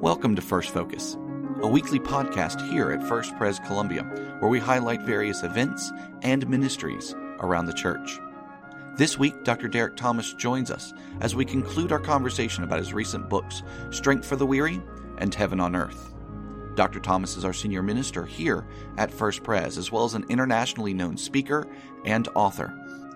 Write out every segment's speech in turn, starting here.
Welcome to First Focus, a weekly podcast here at First Pres Columbia, where we highlight various events and ministries around the church. This week, Dr. Derek Thomas joins us as we conclude our conversation about his recent books, Strength for the Weary and Heaven on Earth. Dr. Thomas is our senior minister here at First Pres, as well as an internationally known speaker and author.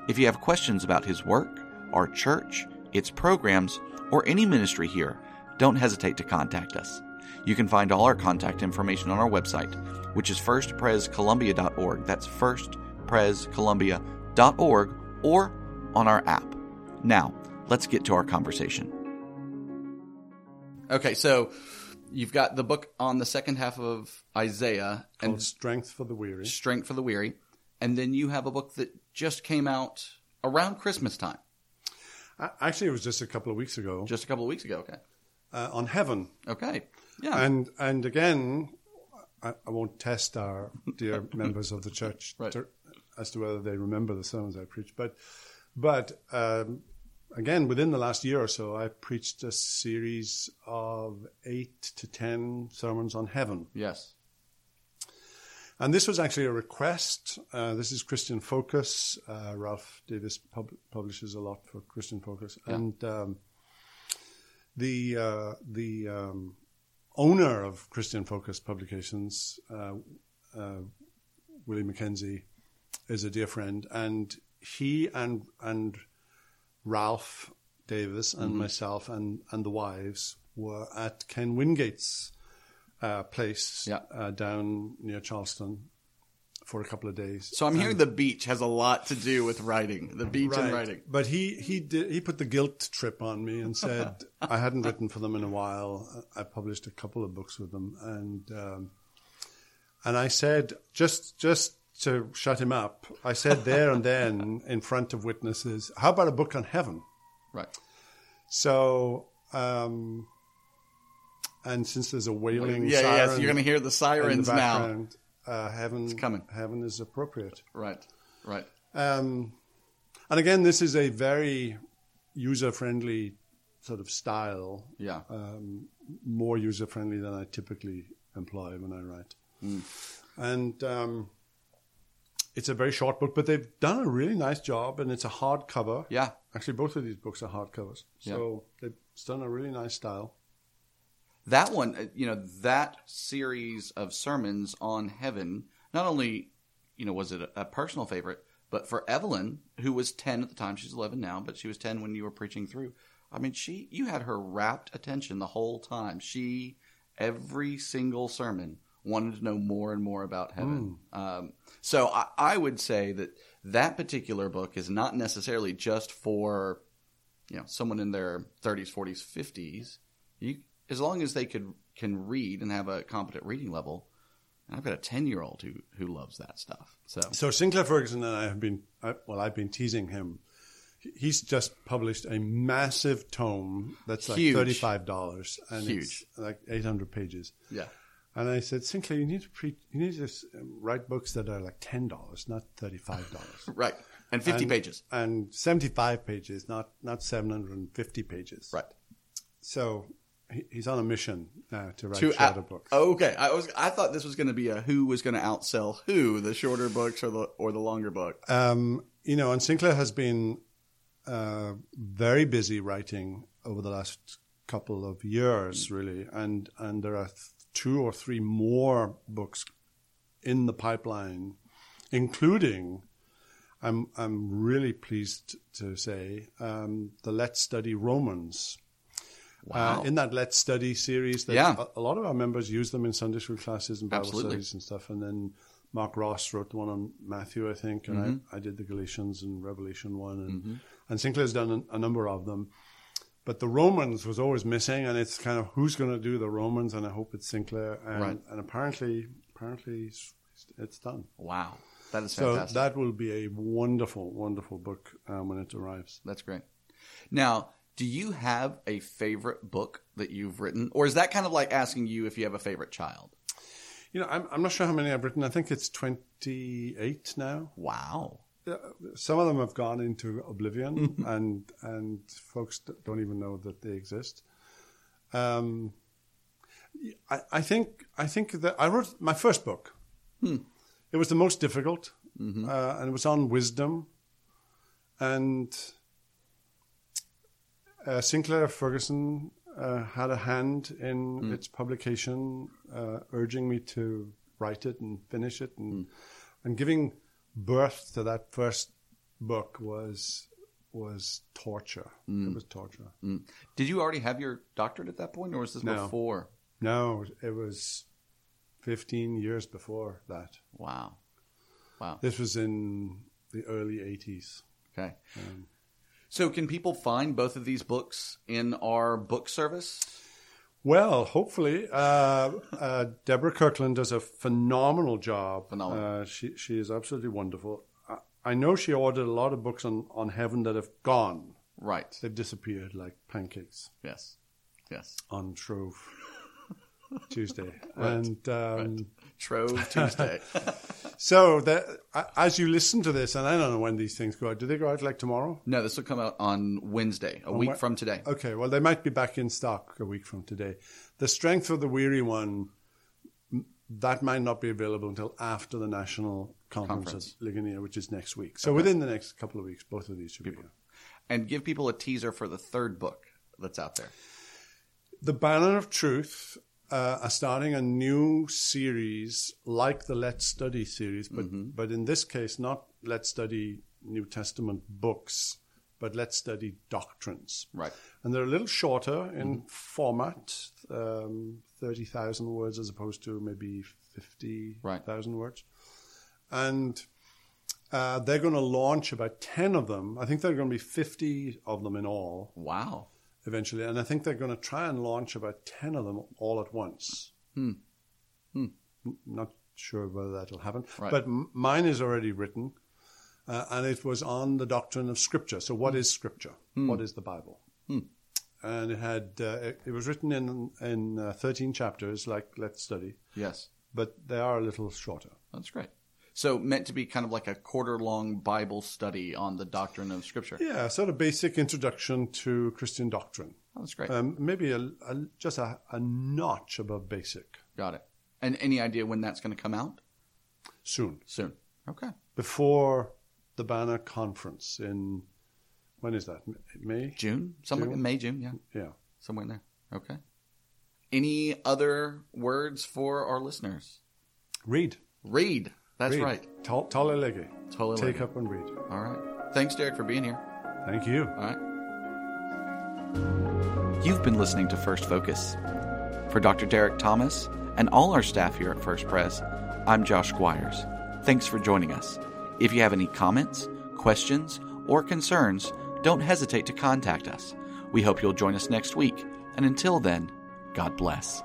If you have questions about his work, our church, its programs, or any ministry here, don't hesitate to contact us. You can find all our contact information on our website, which is firstprescolumbia.org. That's firstprescolumbia.org, or on our app. Now, let's get to our conversation. Okay, so you've got the book on the second half of Isaiah called Strength for the Weary. Strength for the Weary. And then you have a book that just came out around Christmas time. Actually, it was just a couple of weeks ago. Just a couple of weeks ago, okay. On heaven. Okay, yeah. And again, I won't test our dear members of the church right. As to whether they remember the sermons I preached. But again, within the last year or so, I preached a series of 8 to 10 sermons on heaven. Yes. And this was actually a request. This is Christian Focus. Ralph Davis publishes a lot for Christian Focus. Yeah. And the owner of Christian Focus Publications, Willie McKenzie, is a dear friend. And he and Ralph Davis and myself and the wives were at Ken Wingate's place down near Charleston for a couple of days. So I'm hearing the beach has a lot to do with writing, the beach right. and writing. But he put the guilt trip on me and said, I hadn't written for them in a while. I published a couple of books with them. And I said, just to shut him up, I said there and then in front of witnesses, how about a book on heaven? Right. So... and since there's a wailing siren... Yeah, so you're going to hear the sirens in the background, now. Heaven is appropriate. Right, right. And again, this is a very user-friendly sort of style. Yeah. More user-friendly than I typically employ when I write. Mm. And it's a very short book, but they've done a really nice job, and it's a hardcover. Yeah. Actually, both of these books are hardcovers. Yeah. So it's done a really nice style. That one, that series of sermons on heaven, not only, was it a personal favorite, but for Evelyn, who was 10 at the time, she's 11 now, but she was 10 when you were preaching through. I mean, you had her rapt attention the whole time. She, every single sermon, wanted to know more and more about heaven. Mm. So I would say that particular book is not necessarily just for, someone in their 30s, 40s, 50s. As long as they can read and have a competent reading level, and I've got a 10-year-old who loves that stuff. So Sinclair Ferguson and I have been I've been teasing him. He's just published a massive tome that's like huge. $35 and huge. It's like 800 pages. Yeah, and I said, Sinclair, you need to write books that are like $10, not $35. Right, and 50 pages and 75 pages, not 750 pages. Right, so. He's on a mission now to write shorter books. Okay, I thought this was going to be a who was going to outsell who, the shorter books or the longer book. And Sinclair has been very busy writing over the last couple of years, really, and there are 2 or 3 more books in the pipeline, including. I'm really pleased to say the Let's Study Romans. Wow. In that Let's Study series, a lot of our members use them in Sunday school classes and Bible studies and stuff. And then Mark Ross wrote the one on Matthew, I think, and I did the Galatians and Revelation one. And, and Sinclair's done a number of them. But the Romans was always missing, and it's kind of who's going to do the Romans, and I hope it's Sinclair. And, and apparently it's done. Wow. That is fantastic. So that will be a wonderful, wonderful book when it arrives. That's great. Now... do you have a favorite book that you've written? Or is that kind of like asking you if you have a favorite child? I'm not sure how many I've written. I think it's 28 now. Wow. Some of them have gone into oblivion and folks don't even know that they exist. I think that I wrote my first book. It was the most difficult, and it was on wisdom. And Sinclair Ferguson had a hand in its publication, urging me to write it and finish it, and giving birth to that first book was torture. It was torture. Did you already have your doctorate at that point, or was this before? No, it was 15 years before that. Wow. This was in the early 80s. Okay. So can people find both of these books in our book service? Well, hopefully. Deborah Kirkland does a phenomenal job. She is absolutely wonderful. I know she ordered a lot of books on heaven that have gone. Right. They've disappeared like pancakes. Yes. On Trove Tuesday. Right. And right. Trove Tuesday. So that, as you listen to this, and I don't know when these things go out. Do they go out like tomorrow? No, this will come out on Wednesday, a week from today. Okay, well, they might be back in stock a week from today. The Strength for the Weary one, that might not be available until after the National Conference at Ligonier, which is next week. So within the next couple of weeks, both of these should be here. And give people a teaser for the third book that's out there. The Banner of Truth are starting a new series like the Let's Study series, but in this case, not Let's Study New Testament books, but Let's Study Doctrines. Right. And they're a little shorter in format, 30,000 words as opposed to maybe 50,000 words. And they're going to launch about 10 of them. I think there are going to be 50 of them in all. Wow. Eventually. And I think they're going to try and launch about 10 of them all at once. Not sure whether that'll happen. Right. But mine is already written. And it was on the doctrine of Scripture. So what is Scripture? What is the Bible? And it had it was written in 13 chapters, like Let's Study. Yes. But they are a little shorter. That's great. So meant to be kind of like a quarter-long Bible study on the doctrine of Scripture. Yeah, sort of basic introduction to Christian doctrine. Oh, that's great. Maybe just a notch above basic. Got it. And any idea when that's going to come out? Soon. Okay. Before the Banner Conference in, when is that? May? June? Somewhere in May, June, yeah. Yeah. Somewhere in there. Okay. Any other words for our listeners? Read. That's read. Right. Tolelege. Take up and read. All right. Thanks, Derek, for being here. Thank you. All right. You've been listening to First Focus. For Dr. Derek Thomas and all our staff here at First Pres, I'm Josh Squires. Thanks for joining us. If you have any comments, questions, or concerns, don't hesitate to contact us. We hope you'll join us next week. And until then, God bless.